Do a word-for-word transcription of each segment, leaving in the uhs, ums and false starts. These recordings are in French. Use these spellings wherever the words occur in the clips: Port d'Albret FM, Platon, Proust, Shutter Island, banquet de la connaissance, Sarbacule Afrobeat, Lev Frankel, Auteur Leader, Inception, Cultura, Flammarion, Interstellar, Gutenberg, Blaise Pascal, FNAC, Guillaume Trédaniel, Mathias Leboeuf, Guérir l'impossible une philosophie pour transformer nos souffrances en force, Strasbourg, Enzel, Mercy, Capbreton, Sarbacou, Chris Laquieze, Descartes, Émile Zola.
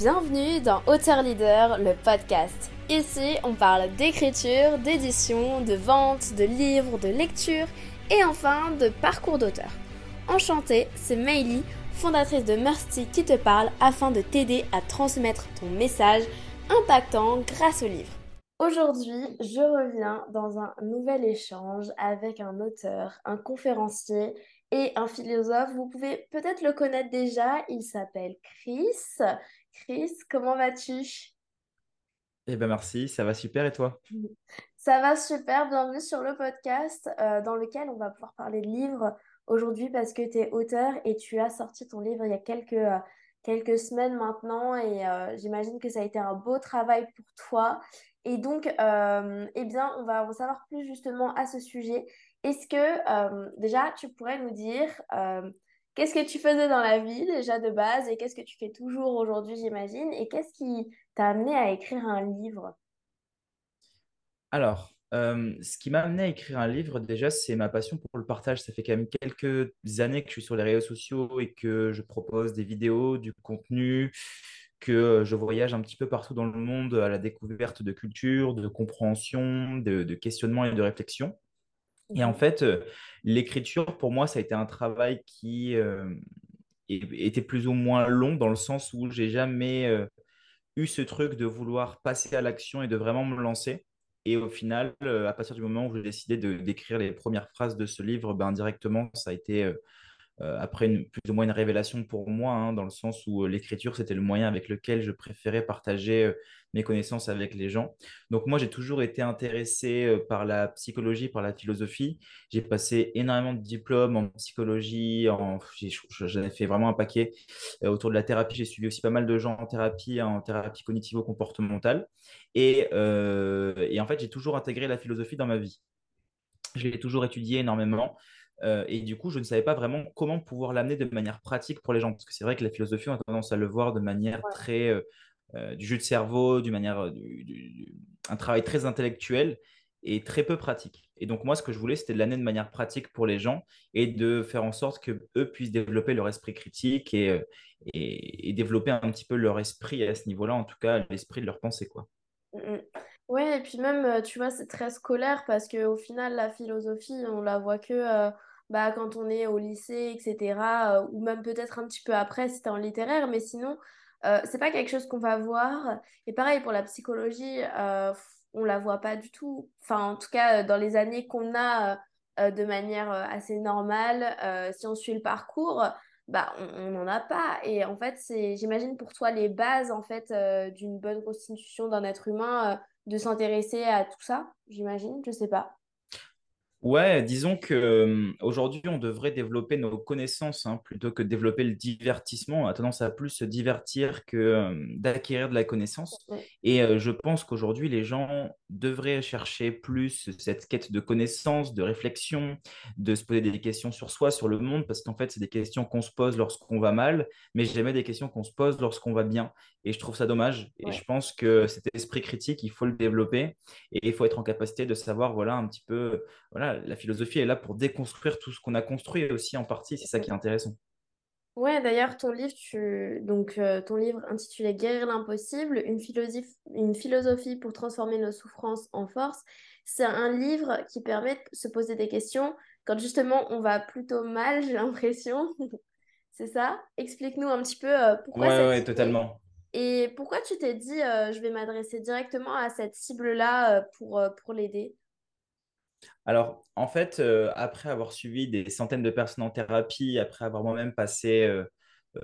Bienvenue dans Auteur Leader, le podcast. Ici, on parle d'écriture, d'édition, de vente, de livres, de lecture et enfin de parcours d'auteur. Enchantée, c'est Maëlie, fondatrice de Mercy qui te parle afin de t'aider à transmettre ton message impactant grâce au livre. Aujourd'hui, je reviens dans un nouvel échange avec un auteur, un conférencier et un philosophe. Vous pouvez peut-être le connaître déjà, il s'appelle Chris. Chris, comment vas-tu ? Eh bien merci, ça va super et toi ? Ça va super, bienvenue sur le podcast euh, dans lequel on va pouvoir parler de livres aujourd'hui parce que tu es auteur et tu as sorti ton livre il y a quelques, euh, quelques semaines maintenant et euh, j'imagine que ça a été un beau travail pour toi. Et donc, euh, eh bien, on va en savoir plus justement à ce sujet. Est-ce que, euh, déjà, tu pourrais nous dire euh, qu'est-ce que tu faisais dans la vie déjà de base et qu'est-ce que tu fais toujours aujourd'hui, j'imagine, et qu'est-ce qui t'a amené à écrire un livre ? Alors, euh, ce qui m'a amené à écrire un livre, déjà, c'est ma passion pour le partage. Ça fait quand même quelques années que je suis sur les réseaux sociaux et que je propose des vidéos, du contenu, que je voyage un petit peu partout dans le monde à la découverte de culture, de compréhension, de, de questionnement et de réflexion. Et en fait, l'écriture, pour moi, ça a été un travail qui euh, était plus ou moins long dans le sens où j'ai jamais euh, eu ce truc de vouloir passer à l'action et de vraiment me lancer. Et au final, euh, à partir du moment où j'ai décidé de, d'écrire les premières phrases de ce livre, ben, directement, ça a été... Euh, Après, une, plus ou moins une révélation pour moi, hein, dans le sens où l'écriture, c'était le moyen avec lequel je préférais partager mes connaissances avec les gens. Donc moi, j'ai toujours été intéressé par la psychologie, par la philosophie. J'ai passé énormément de diplômes en psychologie, en, j'ai, j'en ai fait vraiment un paquet autour de la thérapie. J'ai suivi aussi pas mal de gens en thérapie, hein, en thérapie cognitivo-comportementale. Et, euh, et en fait, j'ai toujours intégré la philosophie dans ma vie. Je l'ai toujours étudiée énormément. Euh, et du coup, je ne savais pas vraiment comment pouvoir l'amener de manière pratique pour les gens. Parce que c'est vrai que la philosophie, on a tendance à le voir de manière très euh, du jus de cerveau, d'une manière, du, du, un travail très intellectuel et très peu pratique. Et donc moi, ce que je voulais, c'était de l'amener de manière pratique pour les gens et de faire en sorte qu'eux puissent développer leur esprit critique et, et, et développer un petit peu leur esprit à ce niveau-là, en tout cas l'esprit de leur pensée, quoi. Mm-hmm. Oui, et puis même, tu vois, c'est très scolaire parce qu'au final, la philosophie, on la voit que... Euh... Bah, quand on est au lycée, et cetera, euh, ou même peut-être un petit peu après si t'es en littéraire, mais sinon, euh, c'est pas quelque chose qu'on va voir. Et pareil, pour la psychologie, euh, on la voit pas du tout. Enfin, en tout cas, dans les années qu'on a euh, de manière assez normale, euh, si on suit le parcours, bah, on n'en a pas. Et en fait, c'est, j'imagine pour toi, les bases en fait, euh, d'une bonne constitution d'un être humain, euh, de s'intéresser à tout ça, j'imagine, je sais pas. Ouais, disons qu'aujourd'hui, euh, on devrait développer nos connaissances hein, plutôt que développer le divertissement. On a tendance à plus se divertir que euh, d'acquérir de la connaissance. Et euh, je pense qu'aujourd'hui, les gens devraient chercher plus cette quête de connaissance, de réflexion, de se poser des questions sur soi, sur le monde, parce qu'en fait, c'est des questions qu'on se pose lorsqu'on va mal, mais jamais des questions qu'on se pose lorsqu'on va bien. Et je trouve ça dommage. Et ouais. Je pense que cet esprit critique, il faut le développer et il faut être en capacité de savoir, voilà, un petit peu... Voilà, la philosophie est là pour déconstruire tout ce qu'on a construit aussi en partie, c'est ça qui est intéressant. Ouais, d'ailleurs, ton livre, tu... Donc, euh, ton livre intitulé « Guérir l'impossible, une philosophie... une philosophie pour transformer nos souffrances en force », c'est un livre qui permet de se poser des questions quand justement on va plutôt mal, j'ai l'impression. C'est ça ? Explique-nous un petit peu euh, pourquoi ouais, cette ouais, idée... totalement. Et pourquoi tu t'es dit euh, « je vais m'adresser directement à cette cible-là euh, pour, euh, pour l'aider ». Alors, en fait, euh, après avoir suivi des centaines de personnes en thérapie, après avoir moi-même passé euh,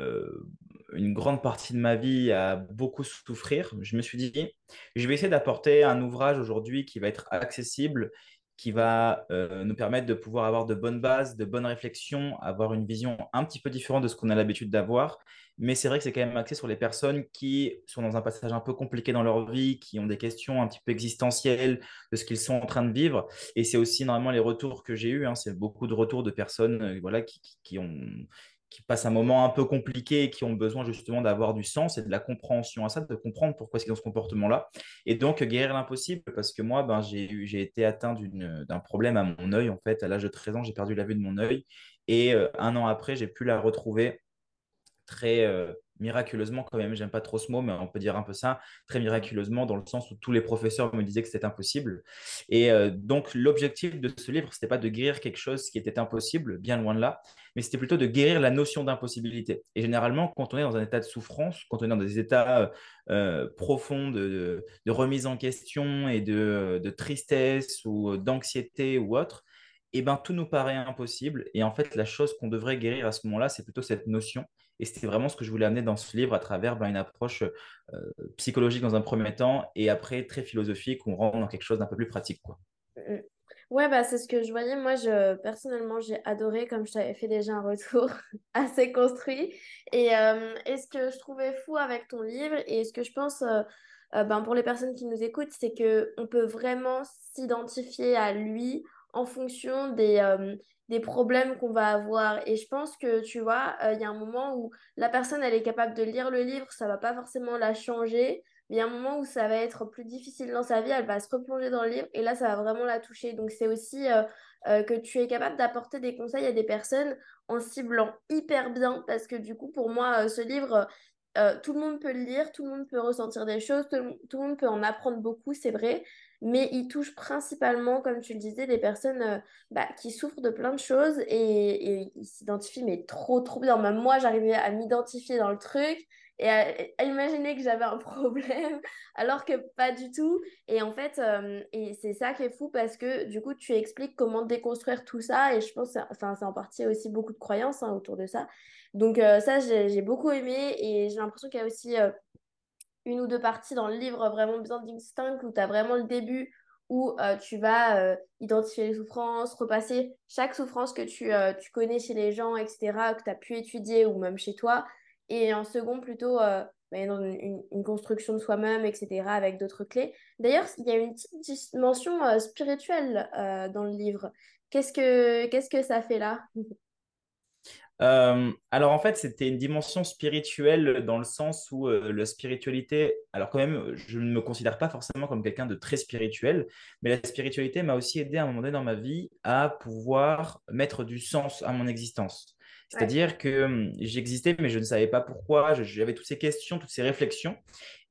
euh, une grande partie de ma vie à beaucoup souffrir, je me suis dit, je vais essayer d'apporter un ouvrage aujourd'hui qui va être accessible, qui va euh, nous permettre de pouvoir avoir de bonnes bases, de bonnes réflexions, avoir une vision un petit peu différente de ce qu'on a l'habitude d'avoir. Mais c'est vrai que c'est quand même axé sur les personnes qui sont dans un passage un peu compliqué dans leur vie, qui ont des questions un petit peu existentielles de ce qu'ils sont en train de vivre. Et c'est aussi normalement les retours que j'ai eus. Hein. C'est beaucoup de retours de personnes euh, voilà, qui, qui, qui, ont, qui passent un moment un peu compliqué et qui ont besoin justement d'avoir du sens et de la compréhension à ça, de comprendre pourquoi c'est dans ce comportement-là. Et donc, guérir l'impossible, parce que moi, ben, j'ai, eu, j'ai été atteint d'une, d'un problème à mon œil. En fait, à l'âge de treize ans, j'ai perdu la vue de mon œil. Et euh, un an après, j'ai pu la retrouver. Très, euh, miraculeusement quand même, j'aime pas trop ce mot, mais on peut dire un peu ça, très miraculeusement, dans le sens où tous les professeurs me disaient que c'était impossible. Et euh, donc, l'objectif de ce livre, c'était pas de guérir quelque chose qui était impossible, bien loin de là, mais c'était plutôt de guérir la notion d'impossibilité. Et généralement, quand on est dans un état de souffrance, quand on est dans des états euh, profonds de, de remise en question et de, de tristesse ou d'anxiété ou autre, et ben, tout nous paraît impossible. Et en fait, la chose qu'on devrait guérir à ce moment-là, c'est plutôt cette notion. Et c'était vraiment ce que je voulais amener dans ce livre à travers ben, une approche euh, psychologique dans un premier temps et après très philosophique, où on rentre dans quelque chose d'un peu plus pratique, quoi. Ouais, bah, c'est ce que je voyais. Moi, je, personnellement, j'ai adoré, comme je t'avais fait déjà un retour assez construit. Et, euh, et ce que je trouvais fou avec ton livre et ce que je pense... Euh, euh, ben, pour les personnes qui nous écoutent, c'est qu'on peut vraiment s'identifier à lui en fonction des, euh, des problèmes qu'on va avoir. Et je pense que, tu vois, il euh, y a un moment où la personne, elle est capable de lire le livre, ça ne va pas forcément la changer, mais il y a un moment où ça va être plus difficile dans sa vie, elle va se replonger dans le livre, et là, ça va vraiment la toucher. Donc, c'est aussi euh, euh, que tu es capable d'apporter des conseils à des personnes en ciblant hyper bien, parce que du coup, pour moi, euh, ce livre... Euh, tout le monde peut le lire, tout le monde peut ressentir des choses, tout le, tout le monde peut en apprendre beaucoup, c'est vrai, mais il touche principalement, comme tu le disais, des personnes euh, bah, qui souffrent de plein de choses et, et ils s'identifient mais trop trop bien. Même moi, j'arrivais à m'identifier dans le truc et à, à imaginer que j'avais un problème alors que pas du tout. Et en fait, euh, et c'est ça qui est fou parce que du coup, tu expliques comment déconstruire tout ça et je pense que c'est, c'est en partie aussi beaucoup de croyances hein, autour de ça. Donc euh, ça, j'ai, j'ai beaucoup aimé et j'ai l'impression qu'il y a aussi euh, une ou deux parties dans le livre vraiment bien distinctes où tu as vraiment le début où euh, tu vas euh, identifier les souffrances, repasser chaque souffrance que tu, euh, tu connais chez les gens, et cetera, que tu as pu étudier ou même chez toi. Et en second, plutôt euh, dans une, une construction de soi-même, et cetera, avec d'autres clés. D'ailleurs, il y a une petite dimension euh, spirituelle euh, dans le livre. Qu'est-ce que, qu'est-ce que ça fait là ? Euh, alors en fait c'était une dimension spirituelle dans le sens où euh, la spiritualité, alors quand même je ne me considère pas forcément comme quelqu'un de très spirituel, mais la spiritualité m'a aussi aidé à un moment donné dans ma vie à pouvoir mettre du sens à mon existence. C'est-à-dire ouais. que hum, j'existais, mais je ne savais pas pourquoi, je, j'avais toutes ces questions, toutes ces réflexions,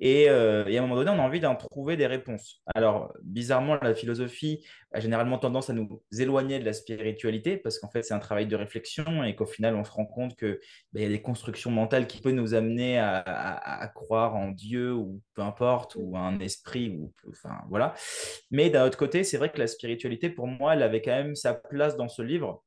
et, euh, et à un moment donné, on a envie d'en trouver des réponses. Alors, bizarrement, la philosophie a généralement tendance à nous éloigner de la spiritualité, parce qu'en fait, c'est un travail de réflexion, et qu'au final, on se rend compte qu'il ben, y a des constructions mentales qui peuvent nous amener à, à, à croire en Dieu, ou peu importe, ou à un esprit, ou enfin, voilà. Mais d'un autre côté, c'est vrai que la spiritualité, pour moi, elle avait quand même sa place dans ce livre,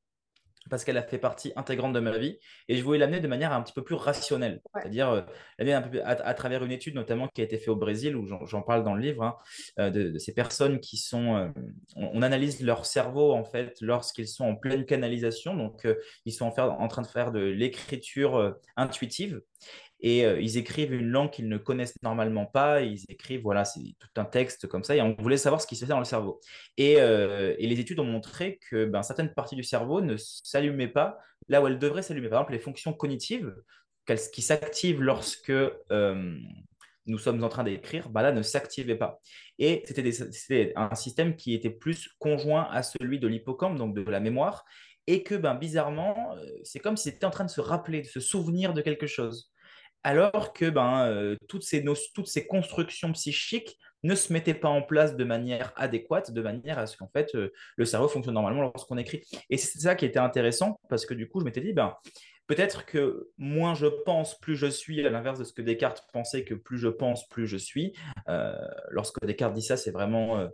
parce qu'elle a fait partie intégrante de ma vie et je voulais l'amener de manière un petit peu plus rationnelle, ouais. c'est-à-dire euh, l'amener un peu à, à travers une étude notamment qui a été faite au Brésil, où j'en, j'en parle dans le livre, hein, euh, de, de ces personnes qui sont, euh, on, on analyse leur cerveau en fait lorsqu'ils sont en pleine canalisation, donc euh, ils sont en, faire, en train de faire de l'écriture euh, intuitive. Et euh, ils écrivent une langue qu'ils ne connaissent normalement pas, ils écrivent, voilà, c'est tout un texte comme ça, et on voulait savoir ce qui se passait dans le cerveau. Et, euh, et les études ont montré que ben, certaines parties du cerveau ne s'allumaient pas là où elles devraient s'allumer. Par exemple, les fonctions cognitives qui s'activent lorsque euh, nous sommes en train d'écrire, ben là, ne s'activaient pas. Et c'était, des, c'était un système qui était plus conjoint à celui de l'hippocampe, donc de la mémoire, et que ben, bizarrement, c'est comme si c'était en train de se rappeler, de se souvenir de quelque chose. Alors que ben, euh, toutes, ces no- toutes ces constructions psychiques ne se mettaient pas en place de manière adéquate, de manière à ce qu'en fait, euh, le cerveau fonctionne normalement lorsqu'on écrit. Et c'est ça qui était intéressant, parce que du coup, je m'étais dit, ben, peut-être que moins je pense, plus je suis, à l'inverse de ce que Descartes pensait, que plus je pense, plus je suis. Euh, lorsque Descartes dit ça, c'est vraiment... Euh,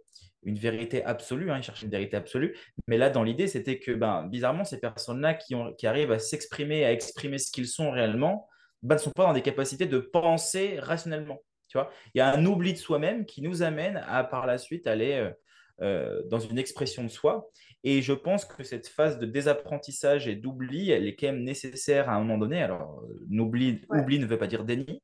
une vérité absolue, hein, ils cherchaient une vérité absolue, mais là, dans l'idée, c'était que, ben, bizarrement, ces personnes-là qui, ont, qui arrivent à s'exprimer, à exprimer ce qu'ils sont réellement, ben, ne sont pas dans des capacités de penser rationnellement, tu vois. Il y a un oubli de soi-même qui nous amène à, par la suite, aller euh, euh, dans une expression de soi, et je pense que cette phase de désapprentissage et d'oubli, elle est quand même nécessaire à un moment donné. Alors, oubli, ouais. oubli ne veut pas dire déni,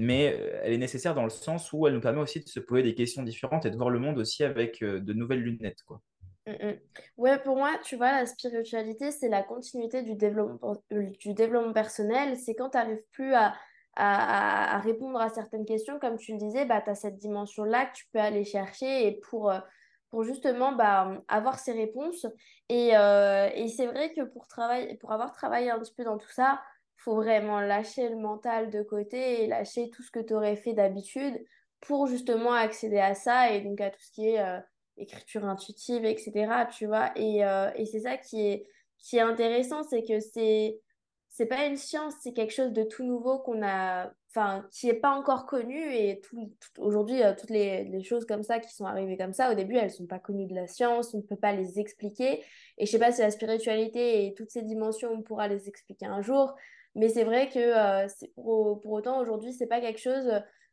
mais elle est nécessaire dans le sens où elle nous permet aussi de se poser des questions différentes et de voir le monde aussi avec de nouvelles lunettes, quoi. Mm-mm. Ouais, pour moi, tu vois, la spiritualité, c'est la continuité du développement, du développement personnel. C'est quand tu n'arrives plus à, à, à répondre à certaines questions, comme tu le disais, bah, tu as cette dimension-là que tu peux aller chercher et pour... Euh, pour justement bah, avoir ces réponses. Et, euh, et c'est vrai que pour, travailler, pour avoir travaillé un petit peu dans tout ça, faut vraiment lâcher le mental de côté et lâcher tout ce que tu aurais fait d'habitude pour justement accéder à ça et donc à tout ce qui est euh, écriture intuitive, et cetera. Tu vois, et, euh, et c'est ça qui est, qui est intéressant, c'est que c'est, c'est pas une science, c'est quelque chose de tout nouveau qu'on a, enfin, qui n'est pas encore connu. Et tout, tout, aujourd'hui, euh, toutes les, les choses comme ça qui sont arrivées comme ça, au début, elles ne sont pas connues de la science, on ne peut pas les expliquer. Et je ne sais pas si la spiritualité et toutes ces dimensions, on pourra les expliquer un jour. Mais c'est vrai que euh, c'est pour, pour autant, aujourd'hui, ce n'est pas quelque chose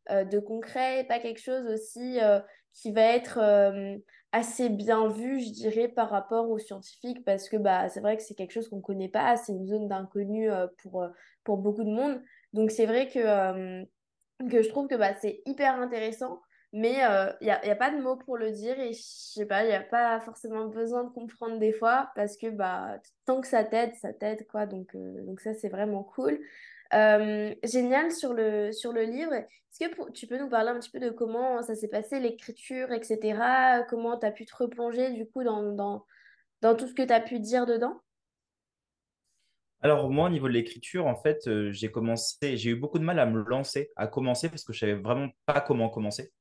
euh, de concret, pas quelque chose aussi euh, qui va être euh, assez bien vu, je dirais, par rapport aux scientifiques, parce que bah, c'est vrai que c'est quelque chose qu'on ne connaît pas, c'est une zone d'inconnu euh, pour, pour beaucoup de monde. Donc c'est vrai que, euh, que je trouve que bah, c'est hyper intéressant, mais il euh, n'y a, y a pas de mots pour le dire et je sais pas, il n'y a pas forcément besoin de comprendre des fois parce que bah, tant que ça t'aide, ça t'aide, quoi. Donc, euh, donc ça, c'est vraiment cool. Euh, génial sur le, sur le livre. Est-ce que pour, tu peux nous parler un petit peu de comment ça s'est passé, l'écriture, et cetera. Comment tu as pu te replonger du coup dans, dans, dans tout ce que tu as pu dire dedans ? Alors moi, au niveau de l'écriture, en fait, euh, j'ai commencé, j'ai eu beaucoup de mal à me lancer, à commencer, parce que je ne savais vraiment pas comment commencer.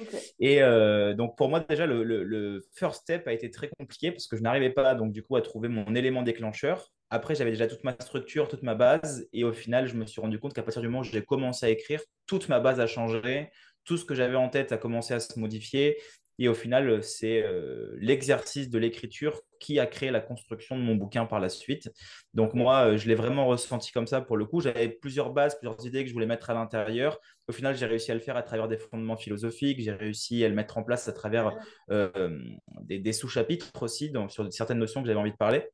Okay. Et euh, donc pour moi, déjà, le, le, le first step a été très compliqué parce que je n'arrivais pas donc, du coup, à trouver mon élément déclencheur. Après, j'avais déjà toute ma structure, toute ma base. Et au final, je me suis rendu compte qu'à partir du moment où j'ai commencé à écrire, toute ma base a changé, tout ce que j'avais en tête a commencé à se modifier. Et au final, c'est euh, l'exercice de l'écriture qui a créé la construction de mon bouquin par la suite. Donc moi, euh, je l'ai vraiment ressenti comme ça pour le coup. J'avais plusieurs bases, plusieurs idées que je voulais mettre à l'intérieur. Au final, j'ai réussi à le faire à travers des fondements philosophiques. J'ai réussi à le mettre en place à travers euh, des, des sous-chapitres aussi donc sur certaines notions que j'avais envie de parler.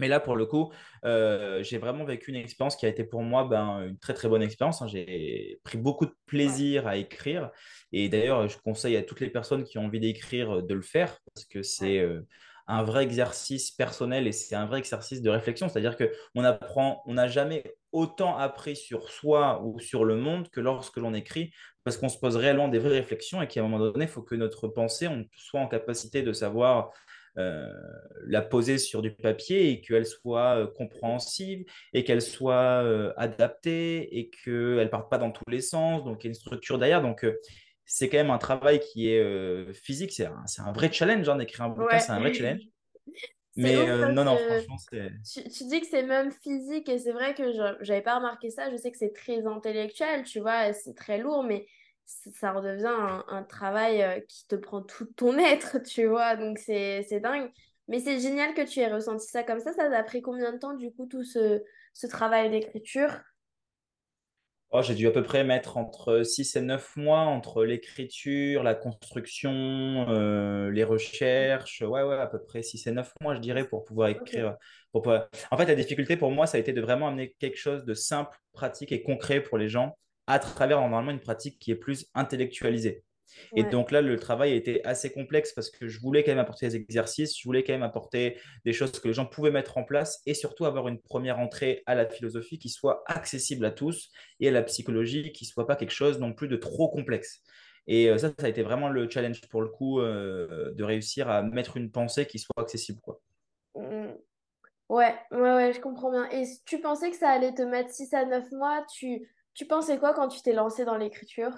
Mais là, pour le coup, euh, j'ai vraiment vécu une expérience qui a été pour moi ben, une très, très bonne expérience. J'ai pris beaucoup de plaisir à écrire. Et d'ailleurs, je conseille à toutes les personnes qui ont envie d'écrire de le faire parce que c'est euh, un vrai exercice personnel et c'est un vrai exercice de réflexion. C'est-à-dire qu'on apprend, on n'a jamais autant appris sur soi ou sur le monde que lorsque l'on écrit parce qu'on se pose réellement des vraies réflexions et qu'à un moment donné, il faut que notre pensée, on soit en capacité de savoir… Euh, la poser sur du papier et qu'elle soit euh, compréhensive et qu'elle soit euh, adaptée et qu'elle ne parte pas dans tous les sens, donc il y a une structure derrière, donc euh, c'est quand même un travail qui est euh, physique, c'est un, c'est un vrai challenge hein, d'écrire un bouquin, ouais. C'est un vrai challenge. Mais euh, non, non, franchement, c'est… Tu, tu dis que c'est même physique et c'est vrai que je n'avais pas remarqué ça, je sais que c'est très intellectuel, tu vois, c'est très lourd, mais… ça redevient un, un travail qui te prend tout ton être, tu vois, donc c'est, c'est dingue. Mais c'est génial que tu aies ressenti ça comme ça. Ça t'a pris combien de temps, du coup, tout ce, ce travail d'écriture ? Oh, j'ai dû à peu près mettre entre six et neuf mois entre l'écriture, la construction, euh, les recherches. Ouais, ouais, à peu près six et neuf mois, je dirais, pour pouvoir écrire. Okay. Pour pouvoir... En fait, la difficulté pour moi, ça a été de vraiment amener quelque chose de simple, pratique et concret pour les gens, à travers normalement une pratique qui est plus intellectualisée. Ouais. Et donc là, le travail a été assez complexe parce que je voulais quand même apporter des exercices, je voulais quand même apporter des choses que les gens pouvaient mettre en place et surtout avoir une première entrée à la philosophie qui soit accessible à tous et à la psychologie qui ne soit pas quelque chose non plus de trop complexe. Et ça, ça a été vraiment le challenge pour le coup euh, de réussir à mettre une pensée qui soit accessible, quoi. Mmh. Ouais, ouais, ouais, je comprends bien. Et tu pensais que ça allait te mettre six à neuf mois, tu... Tu pensais quoi quand tu t'es lancé dans l'écriture ?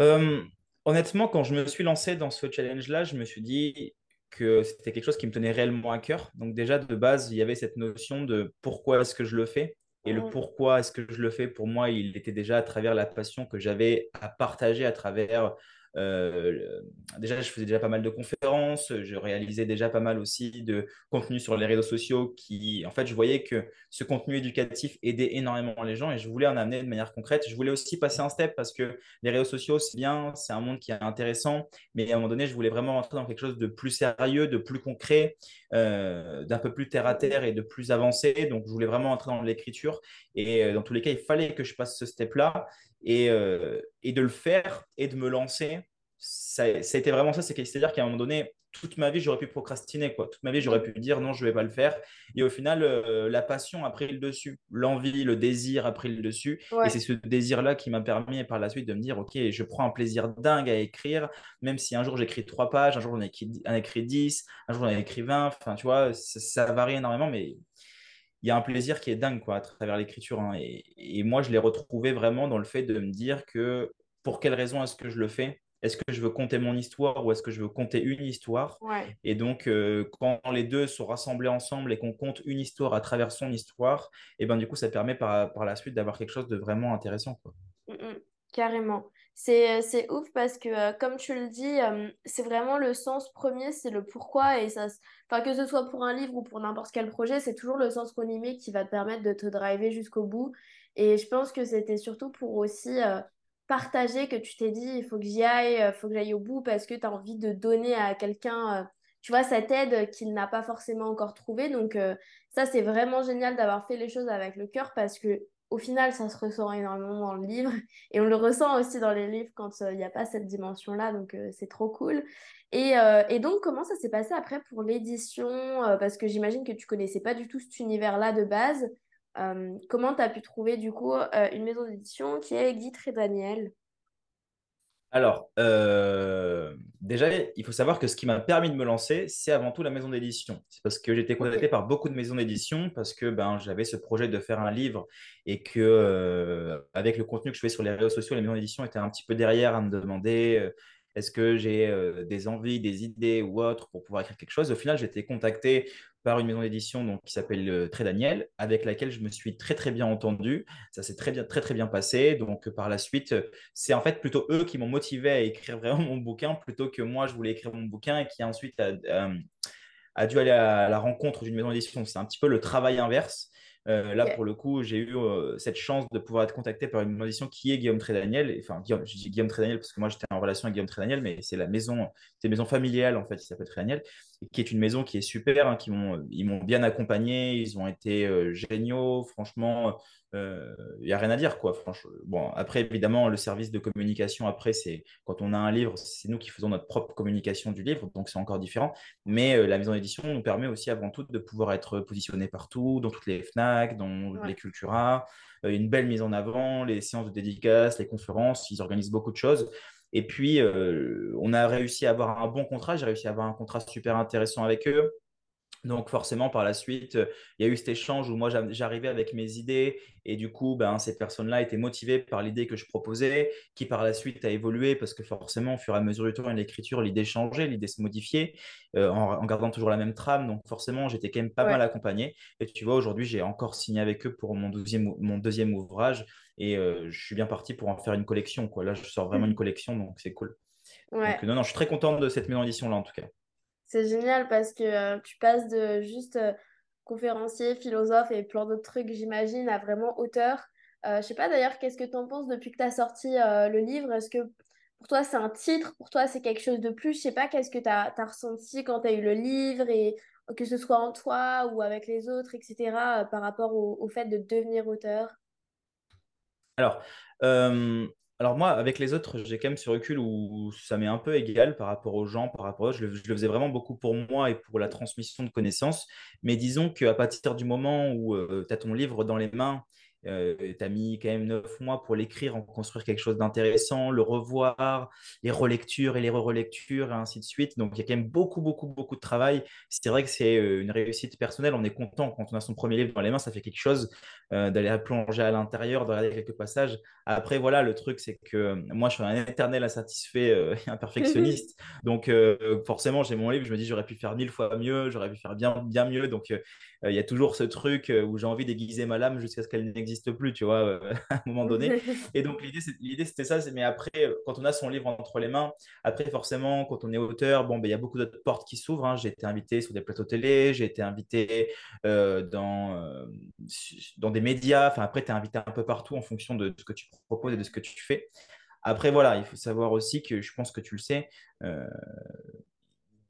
euh, Honnêtement, quand je me suis lancé dans ce challenge-là, je me suis dit que c'était quelque chose qui me tenait réellement à cœur. Donc déjà, de base, il y avait cette notion de pourquoi est-ce que je le fais ? Et le pourquoi est-ce que je le fais, pour moi, il était déjà à travers la passion que j'avais à partager à travers… Euh, déjà, je faisais déjà pas mal de conférences, je réalisais déjà pas mal aussi de contenu sur les réseaux sociaux qui, en fait, je voyais que ce contenu éducatif aidait énormément les gens et je voulais en amener de manière concrète. Je voulais aussi passer un step parce que les réseaux sociaux, c'est bien, c'est un monde qui est intéressant, mais à un moment donné, je voulais vraiment rentrer dans quelque chose de plus sérieux, de plus concret, euh, d'un peu plus terre à terre et de plus avancé. Donc, je voulais vraiment entrer dans l'écriture et euh, dans tous les cas, il fallait que je passe ce step-là. Et, euh, et de le faire et de me lancer, ça, ça a été vraiment ça. C'est, c'est-à-dire qu'à un moment donné, toute ma vie, j'aurais pu procrastiner, quoi. Toute ma vie, j'aurais pu dire non, je ne vais pas le faire. Et au final, euh, la passion a pris le dessus. L'envie, le désir a pris le dessus. Ouais. Et c'est ce désir-là qui m'a permis par la suite de me dire, OK, je prends un plaisir dingue à écrire, même si un jour, j'écris trois pages, un jour, on écrit, on écrit dix, un jour, on écrit vingt. Enfin, tu vois, ça, ça varie énormément, mais… il y a un plaisir qui est dingue quoi, à travers l'écriture. Hein. Et, et moi, je l'ai retrouvé vraiment dans le fait de me dire que pour quelle raison est-ce que je le fais ? Est-ce que je veux conter mon histoire ou est-ce que je veux conter une histoire ? Ouais. Et donc, euh, quand les deux sont rassemblés ensemble et qu'on compte une histoire à travers son histoire, et ben, du coup, ça permet par, par la suite d'avoir quelque chose de vraiment intéressant. Quoi. Mm-mm, carrément. C'est, c'est ouf parce que, euh, comme tu le dis, euh, c'est vraiment le sens premier, c'est le pourquoi. Et ça, enfin, que ce soit pour un livre ou pour n'importe quel projet, c'est toujours le sens qu'on y met qui va te permettre de te driver jusqu'au bout. Et je pense que c'était surtout pour aussi... Euh, partager que tu t'es dit il faut que j'y aille, il faut que j'aille au bout parce que tu as envie de donner à quelqu'un, tu vois, cette aide qu'il n'a pas forcément encore trouvée. Donc euh, ça, c'est vraiment génial d'avoir fait les choses avec le cœur parce que au final, ça se ressent énormément dans le livre et on le ressent aussi dans les livres quand il euh, n'y a pas cette dimension-là, donc euh, c'est trop cool. Et, euh, et donc, comment ça s'est passé après pour l'édition euh, parce que j'imagine que tu ne connaissais pas du tout cet univers-là de base. Euh, comment tu as pu trouver du coup euh, une maison d'édition qui est Guillaume Trédaniel ? Alors, euh, déjà, il faut savoir que ce qui m'a permis de me lancer, c'est avant tout la maison d'édition. C'est parce que j'étais contacté okay. par beaucoup de maisons d'édition parce que ben, j'avais ce projet de faire un livre et que euh, avec le contenu que je fais sur les réseaux sociaux, les maisons d'édition étaient un petit peu derrière à me demander euh, est-ce que j'ai euh, des envies, des idées ou autre pour pouvoir écrire quelque chose. Au final, j'ai été contacté par une maison d'édition donc, qui s'appelle euh, Trédaniel, avec laquelle je me suis très, très bien entendu. Ça s'est très bien, très, très bien passé. Donc, euh, par la suite, euh, c'est en fait plutôt eux qui m'ont motivé à écrire vraiment mon bouquin plutôt que moi, je voulais écrire mon bouquin et qui ensuite a, a, a dû aller à la rencontre d'une maison d'édition. C'est un petit peu le travail inverse. Euh, là, okay. pour le coup, j'ai eu euh, cette chance de pouvoir être contacté par une maison d'édition qui est Guillaume Trédaniel. Enfin, Guillaume, je dis Guillaume Trédaniel parce que moi, j'étais en relation avec Guillaume Trédaniel, mais c'est la maison, c'est une maison familiale, en fait, qui s'appelle Trédaniel, qui est une maison qui est super, hein, qui m'ont, ils m'ont bien accompagné, ils ont été euh, géniaux, franchement, il euh, n'y a rien à dire, quoi. Franchement. Bon, après, évidemment, le service de communication, après, c'est quand on a un livre, c'est nous qui faisons notre propre communication du livre, donc c'est encore différent, mais euh, la maison d'édition nous permet aussi avant tout de pouvoir être positionné partout, dans toutes les F N A C, dans ouais. les Cultura, une belle mise en avant, les séances de dédicaces, les conférences, ils organisent beaucoup de choses. Et puis, euh, on a réussi à avoir un bon contrat. J'ai réussi à avoir un contrat super intéressant avec eux. Donc, forcément, par la suite, il y a eu cet échange où moi, j'arrivais avec mes idées et du coup, ben, cette personne-là était motivée par l'idée que je proposais, qui par la suite a évolué parce que forcément, au fur et à mesure du temps de l'écriture, l'idée changeait, l'idée se modifiait euh, en, en gardant toujours la même trame. Donc, forcément, j'étais quand même pas ouais. mal accompagné. Et tu vois, aujourd'hui, j'ai encore signé avec eux pour mon, douzième, mon deuxième ouvrage et euh, je suis bien parti pour en faire une collection, quoi. Là, je sors vraiment une collection, donc c'est cool. Ouais. Donc, non, non, je suis très contente de cette maison d'édition-là, en tout cas. C'est génial parce que euh, tu passes de juste euh, conférencier, philosophe et plein d'autres trucs, j'imagine, à vraiment auteur. Euh, je ne sais pas d'ailleurs, qu'est-ce que tu en penses depuis que tu as sorti euh, le livre ? Est-ce que pour toi, c'est un titre ? Pour toi, c'est quelque chose de plus ? Je ne sais pas, qu'est-ce que tu as ressenti quand tu as eu le livre et que ce soit en toi ou avec les autres, et cetera, euh, par rapport au, au fait de devenir auteur ? Alors... Euh... Alors moi, avec les autres, j'ai quand même ce recul où ça m'est un peu égal par rapport aux gens, par rapport à eux. Je, je le faisais vraiment beaucoup pour moi et pour la transmission de connaissances. Mais disons qu'à partir du moment où euh, tu as ton livre dans les mains, euh, tu as mis quand même neuf mois pour l'écrire, en construire quelque chose d'intéressant, le revoir, les relectures et les re-relectures, et ainsi de suite. Donc, il y a quand même beaucoup, beaucoup, beaucoup de travail. C'est vrai que c'est une réussite personnelle. On est content quand on a son premier livre dans les mains, ça fait quelque chose euh, d'aller plonger à l'intérieur, de regarder quelques passages. Après, voilà, le truc, c'est que moi, je suis un éternel insatisfait euh, et un perfectionniste. Donc, euh, forcément, j'ai mon livre, je me dis, j'aurais pu faire mille fois mieux, j'aurais pu faire bien, bien mieux. Donc, euh, il y a toujours ce truc où j'ai envie d'aiguiser ma lame jusqu'à ce qu'elle n'existe plus, tu vois, euh, à un moment donné. Et donc, l'idée, c'est, l'idée c'était ça. C'est, mais après, quand on a son livre entre les mains, après, forcément, quand on est auteur, bon, ben, y a beaucoup d'autres portes qui s'ouvrent. Hein. J'ai été invité sur des plateaux télé, j'ai été invité euh, dans, euh, dans des médias. Enfin, après, tu es invité un peu partout en fonction de ce que tu proposes et de ce que tu fais. Après, voilà, il faut savoir aussi que, je pense que tu le sais, euh,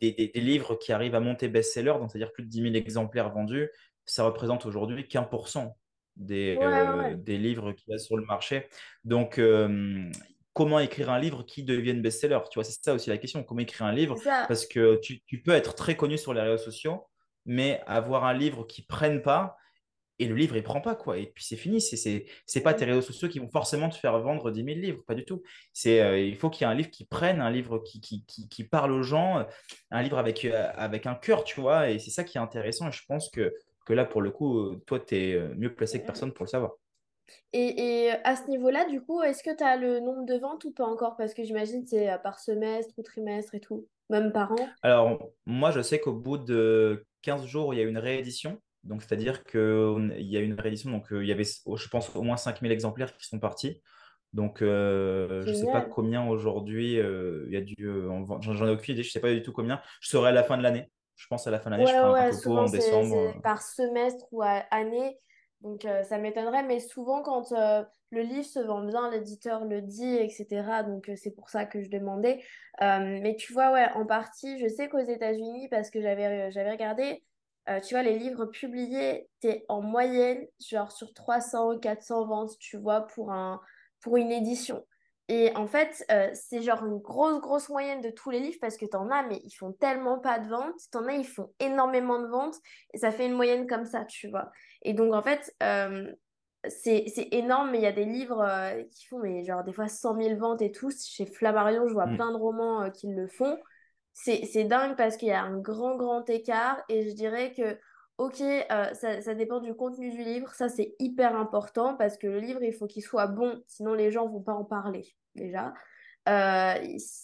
des, des, des livres qui arrivent à monter best-seller, donc c'est-à-dire plus de dix mille exemplaires vendus, ça représente aujourd'hui qu'un pour cent. Des, ouais, euh, ouais. des livres qu'il y a sur le marché. Donc, euh, comment écrire un livre qui devienne best-seller ? Tu vois, c'est ça aussi la question. Comment écrire un livre ? Parce que tu, tu peux être très connu sur les réseaux sociaux, mais avoir un livre qui ne prenne pas, et le livre, il ne prend pas, quoi. Et puis, c'est fini. Ce n'est pas tes réseaux sociaux qui vont forcément te faire vendre dix mille livres, pas du tout. C'est, euh, il faut qu'il y ait un livre qui prenne, un livre qui, qui, qui, qui parle aux gens, un livre avec, avec un cœur, tu vois. Et c'est ça qui est intéressant. Et je pense que que là, pour le coup, toi, tu es mieux placé que personne pour le savoir. Et, et à ce niveau-là, du coup, est-ce que tu as le nombre de ventes ou pas encore? Parce que j'imagine que c'est par semestre ou trimestre et tout, même par an. Alors, moi, je sais qu'au bout de quinze jours, il y a une réédition. Donc, c'est-à-dire qu'il y a une réédition. Donc, il y avait, je pense, au moins cinq mille exemplaires qui sont partis. Donc, euh, je ne sais pas combien aujourd'hui, euh, il y a dû, euh, j'en ai aucune idée, je ne sais pas du tout combien. Je saurai à la fin de l'année. Je pense à la fin de l'année, ouais, je ferai ouais, un topo en décembre. C'est par semestre ou à année. Donc, euh, ça m'étonnerait, mais souvent, quand euh, le livre se vend bien, l'éditeur le dit, et cetera. Donc, euh, c'est pour ça que je demandais. Euh, mais tu vois, ouais, en partie, je sais qu'aux États-Unis, parce que j'avais, j'avais regardé, euh, tu vois, les livres publiés, t'es en moyenne, genre sur trois cents ou quatre cents ventes, tu vois, pour, un, pour une édition. Et en fait, euh, c'est genre une grosse, grosse moyenne de tous les livres parce que t'en as, mais ils font tellement pas de ventes. T'en as, ils font énormément de ventes et ça fait une moyenne comme ça, tu vois. Et donc, en fait, euh, c'est, c'est énorme, mais il y a des livres euh, qui font mais genre des fois cent mille ventes et tout. Chez Flammarion, je vois mmh. plein de romans euh, qui le font. C'est, c'est dingue parce qu'il y a un grand, grand écart et je dirais que, ok, euh, ça, ça dépend du contenu du livre, ça c'est hyper important parce que le livre, il faut qu'il soit bon, sinon les gens ne vont pas en parler, déjà. Euh,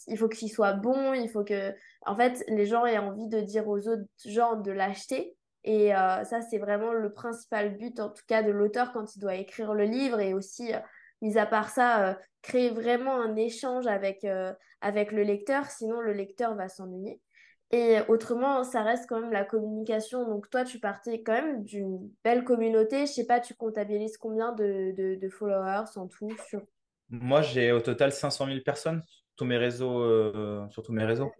il faut qu'il soit bon, il faut que... En fait, les gens aient envie de dire aux autres gens de l'acheter et euh, ça, c'est vraiment le principal but, en tout cas, de l'auteur quand il doit écrire le livre et aussi... Euh, mis à part ça, euh, créer vraiment un échange avec, euh, avec le lecteur, sinon le lecteur va s'ennuyer. Et autrement, ça reste quand même la communication. Donc toi, tu partais quand même d'une belle communauté. Je sais pas, tu comptabilises combien de, de, de followers en tout sur... Moi, j'ai au total cinq cent mille personnes sur tous mes réseaux. Euh, sur tous mes réseaux.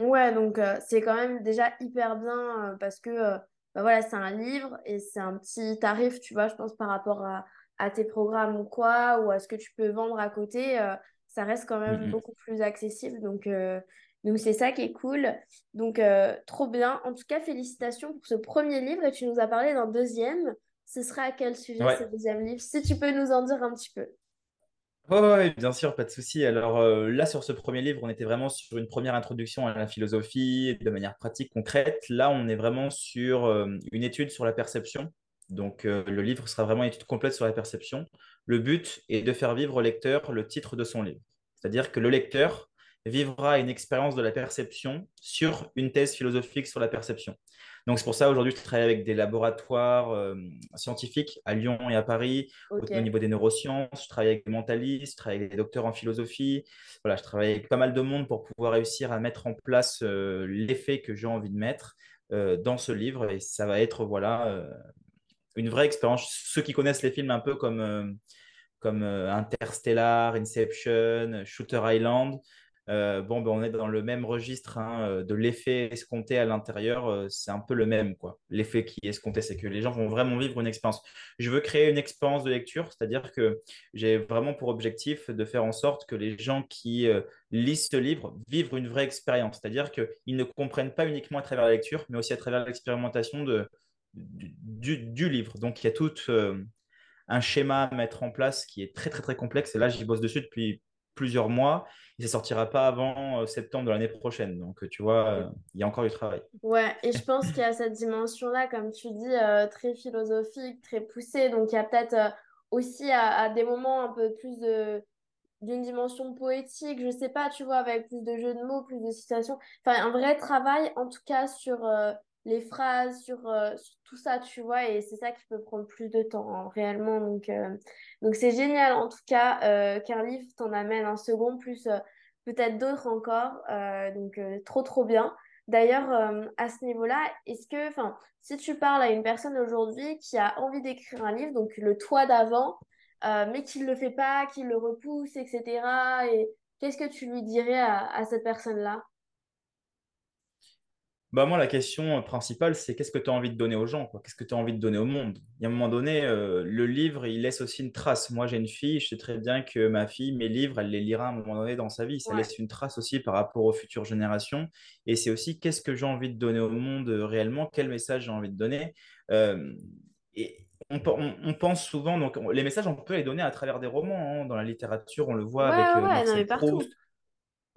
Ouais, donc euh, c'est quand même déjà hyper bien euh, parce que euh, bah voilà, c'est un livre et c'est un petit tarif, tu vois, je pense, par rapport à... à tes programmes ou quoi, ou à ce que tu peux vendre à côté, euh, ça reste quand même mmh. beaucoup plus accessible. Donc, euh, donc, c'est ça qui est cool. Donc, euh, trop bien. En tout cas, félicitations pour ce premier livre. Et tu nous as parlé d'un deuxième. Ce sera à quel sujet ouais. ce deuxième livre? Si tu peux nous en dire un petit peu. Oui, ouais, bien sûr, pas de souci. Alors euh, là, sur ce premier livre, on était vraiment sur une première introduction à la philosophie de manière pratique, concrète. Là, on est vraiment sur euh, une étude sur la perception. Donc, euh, le livre sera vraiment une étude complète sur la perception. Le but est de faire vivre au lecteur le titre de son livre. C'est-à-dire que le lecteur vivra une expérience de la perception sur une thèse philosophique sur la perception. Donc, c'est pour ça, aujourd'hui, je travaille avec des laboratoires euh, scientifiques à Lyon et à Paris, okay. au, au niveau des neurosciences. Je travaille avec des mentalistes, je travaille avec des docteurs en philosophie. Voilà, je travaille avec pas mal de monde pour pouvoir réussir à mettre en place euh, l'effet que j'ai envie de mettre euh, dans ce livre. Et ça va être, voilà... Euh, une vraie expérience. Ceux qui connaissent les films un peu comme, euh, comme euh, Interstellar, Inception, Shutter Island, euh, bon, ben, on est dans le même registre hein, de l'effet escompté à l'intérieur, euh, c'est un peu le même, quoi. L'effet qui est escompté, c'est que les gens vont vraiment vivre une expérience. Je veux créer une expérience de lecture, c'est-à-dire que j'ai vraiment pour objectif de faire en sorte que les gens qui euh, lisent ce livre vivent une vraie expérience, c'est-à-dire qu'ils ne comprennent pas uniquement à travers la lecture, mais aussi à travers l'expérimentation de Du, du livre. Donc, il y a tout euh, un schéma à mettre en place qui est très, très, très complexe. Et là, j'y bosse dessus depuis plusieurs mois. Et ça ne sortira pas avant euh, septembre de l'année prochaine. Donc, tu vois, euh, il y a encore du travail. Ouais, et je pense qu'il y a cette dimension-là, comme tu dis, euh, très philosophique, très poussée. Donc, il y a peut-être euh, aussi à, à des moments un peu plus de... d'une dimension poétique, je sais pas, tu vois, avec plus de jeux de mots, plus de citations. Enfin, un vrai travail, en tout cas, sur... Euh... les phrases, sur, euh, sur tout ça, tu vois, et c'est ça qui peut prendre plus de temps, hein, réellement. Donc, euh, donc, c'est génial, en tout cas, euh, qu'un livre t'en amène un second, plus euh, peut-être d'autres encore. Euh, donc, euh, trop, trop bien. D'ailleurs, euh, à ce niveau-là, est-ce que, enfin, si tu parles à une personne aujourd'hui qui a envie d'écrire un livre, donc le toi d'avant, euh, mais qui ne le fait pas, qui le repousse, et cetera, et qu'est-ce que tu lui dirais à, à cette personne-là ? Bah moi, la question principale, c'est qu'est-ce que tu as envie de donner aux gens, quoi. Qu'est-ce que tu as envie de donner au monde? Il y a un moment donné, euh, le livre, il laisse aussi une trace. Moi, j'ai une fille, je sais très bien que ma fille, mes livres, elle les lira à un moment donné dans sa vie. Ça ouais. laisse une trace aussi par rapport aux futures générations. Et c'est aussi qu'est-ce que j'ai envie de donner au monde euh, réellement, quel message j'ai envie de donner. Euh, et on, on, on pense souvent, donc on, les messages, on peut les donner à travers des romans. Hein, dans la littérature, on le voit ouais, avec ouais, euh, Proust.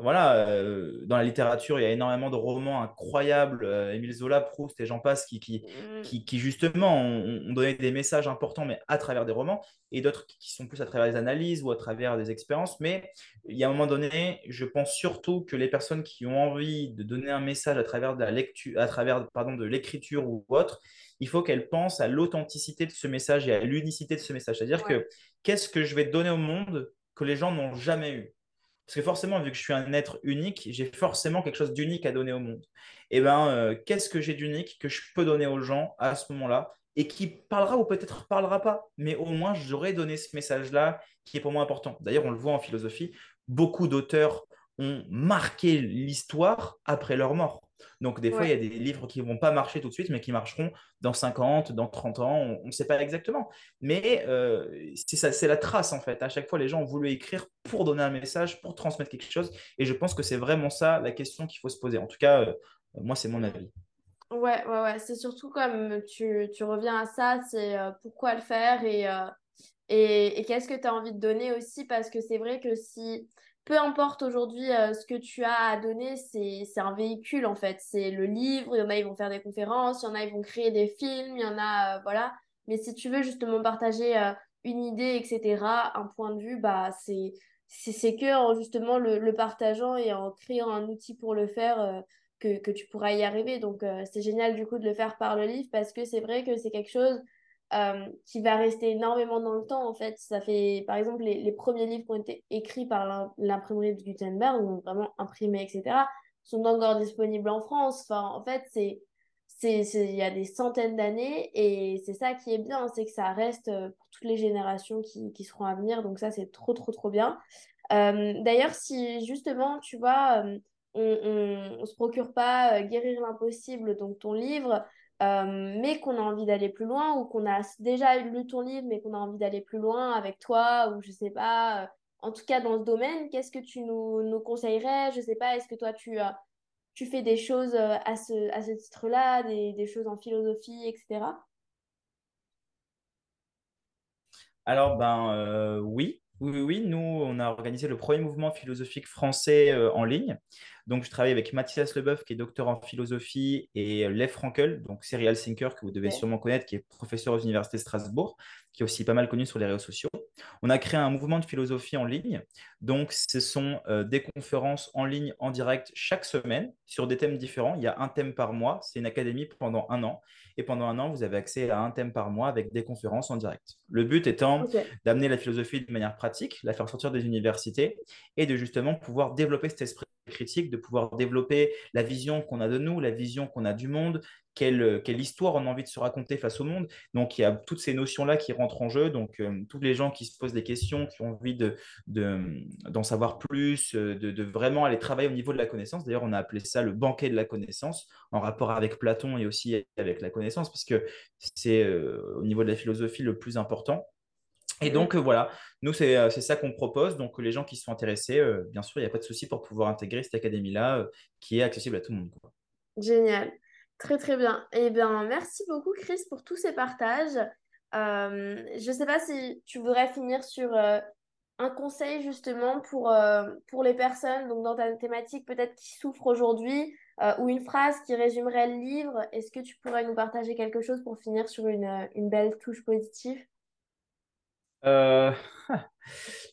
voilà, euh, dans la littérature, il y a énormément de romans incroyables, euh, Émile Zola, Proust et j'en passe, qui, qui, qui, qui justement ont, ont donné des messages importants, mais à travers des romans, et d'autres qui sont plus à travers des analyses ou à travers des expériences. Mais il y a un moment donné, je pense surtout que les personnes qui ont envie de donner un message à travers de la lecture, à travers, pardon, de l'écriture ou autre, il faut qu'elles pensent à l'authenticité de ce message et à l'unicité de ce message. C'est-à-dire ouais. que qu'est-ce que je vais donner au monde que les gens n'ont jamais eu ? Parce que forcément, vu que je suis un être unique, j'ai forcément quelque chose d'unique à donner au monde. Et bien, euh, qu'est-ce que j'ai d'unique que je peux donner aux gens à ce moment-là et qui parlera ou peut-être parlera pas, mais au moins, j'aurais donné ce message-là qui est pour moi important. D'ailleurs, on le voit en philosophie, beaucoup d'auteurs ont marqué l'histoire après leur mort. Donc, des ouais. fois, il y a des livres qui ne vont pas marcher tout de suite, mais qui marcheront dans cinquante, dans trente ans, on ne sait pas exactement. Mais euh, c'est, ça, c'est la trace, en fait. À chaque fois, les gens ont voulu écrire pour donner un message, pour transmettre quelque chose. Et je pense que c'est vraiment ça la question qu'il faut se poser. En tout cas, euh, moi, c'est mon avis. Ouais, ouais, ouais. C'est surtout comme tu, tu reviens à ça, c'est euh, pourquoi le faire et, euh, et, et qu'est-ce que tu as envie de donner aussi, parce que c'est vrai que si... Peu importe aujourd'hui euh, ce que tu as à donner, c'est, c'est un véhicule en fait, c'est le livre, il y en a ils vont faire des conférences, il y en a ils vont créer des films, il y en a, euh, voilà. Mais si tu veux justement partager euh, une idée, et cetera, un point de vue, bah, c'est, c'est, c'est que en justement le, le partageant et en créant un outil pour le faire euh, que, que tu pourras y arriver. Donc euh, c'est génial du coup de le faire par le livre, parce que c'est vrai que c'est quelque chose... Euh, qui va rester énormément dans le temps en fait. Ça fait par exemple les, les premiers livres qui ont été écrits par l'imprimerie de Gutenberg, ou vraiment imprimés, et cetera, sont encore disponibles en France. Enfin, en fait, c'est, c'est, c'est, il y a des centaines d'années, et c'est ça qui est bien, c'est que ça reste pour toutes les générations qui, qui seront à venir. Donc ça, c'est trop trop trop bien. Euh, d'ailleurs, si justement tu vois, on, on, on se procure pas euh, Guérir l'impossible, donc ton livre, Euh, mais qu'on a envie d'aller plus loin, ou qu'on a déjà lu ton livre mais qu'on a envie d'aller plus loin avec toi, ou je sais pas, euh, en tout cas dans ce domaine, qu'est-ce que tu nous, nous conseillerais? Je sais pas, est-ce que toi tu, euh, tu fais des choses euh, à ce, à ce titre-là, des, des choses en philosophie, et cetera. Alors ben euh, oui. Oui, oui, oui, nous, on a organisé le premier mouvement philosophique français euh, en ligne. Donc, je travaille avec Mathias Leboeuf, qui est docteur en philosophie, et euh, Lev Frankel, donc serial thinker, que vous devez sûrement connaître, qui est professeur aux universités de Strasbourg, qui est aussi pas mal connu sur les réseaux sociaux. On a créé un mouvement de philosophie en ligne. Donc, ce sont euh, des conférences en ligne, en direct, chaque semaine, sur des thèmes différents. Il y a un thème par mois. C'est une académie pendant un an. Et pendant un an, vous avez accès à un thème par mois avec des conférences en direct. Le but étant okay. d'amener la philosophie de manière pratique, la faire sortir des universités, et de justement pouvoir développer cet esprit critique, de pouvoir développer la vision qu'on a de nous, la vision qu'on a du monde, quelle, quelle histoire on a envie de se raconter face au monde. Donc, il y a toutes ces notions-là qui rentrent en jeu. Donc, euh, tous les gens qui se posent des questions, qui ont envie de, de, d'en savoir plus, de, de vraiment aller travailler au niveau de la connaissance. D'ailleurs, on a appelé ça le banquet de la connaissance, en rapport avec Platon et aussi avec la connaissance, parce que c'est euh, au niveau de la philosophie le plus important. Et donc, euh, voilà, nous, c'est, c'est ça qu'on propose. Donc, les gens qui sont intéressés, euh, bien sûr, il n'y a pas de souci pour pouvoir intégrer cette académie-là euh, qui est accessible à tout le monde. Quoi. Génial. Très, très bien. Eh bien, merci beaucoup, Chris, pour tous ces partages. Euh, je ne sais pas si tu voudrais finir sur euh, un conseil, justement, pour, euh, pour les personnes, donc dans ta thématique, peut-être qui souffrent aujourd'hui, euh, ou une phrase qui résumerait le livre. Est-ce que tu pourrais nous partager quelque chose pour finir sur une, une belle touche positive ? Euh,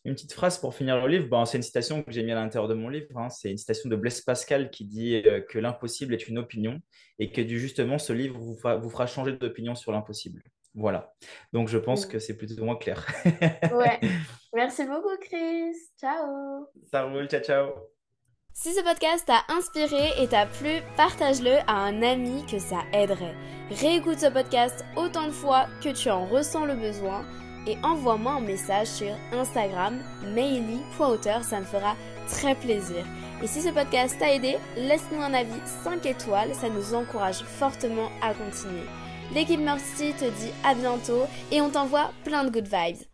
une petite phrase pour finir le livre, bon, c'est une citation que j'ai mis à l'intérieur de mon livre, hein. C'est une citation de Blaise Pascal qui dit que l'impossible est une opinion, et que justement ce livre vous fera, vous fera changer d'opinion sur l'impossible. Voilà, donc je pense mmh. que c'est plutôt moins clair. Ouais. Merci beaucoup, Chris, ciao. Ça roule, ciao ciao. Si ce podcast t'a inspiré et t'a plu, partage-le à un ami que ça aiderait. Réécoute ce podcast autant de fois que tu en ressens le besoin, et envoie-moi un message sur Instagram, maily point auteur, ça me fera très plaisir. Et si ce podcast t'a aidé, laisse-nous un avis cinq étoiles, ça nous encourage fortement à continuer. L'équipe Mercy te dit à bientôt et on t'envoie plein de good vibes.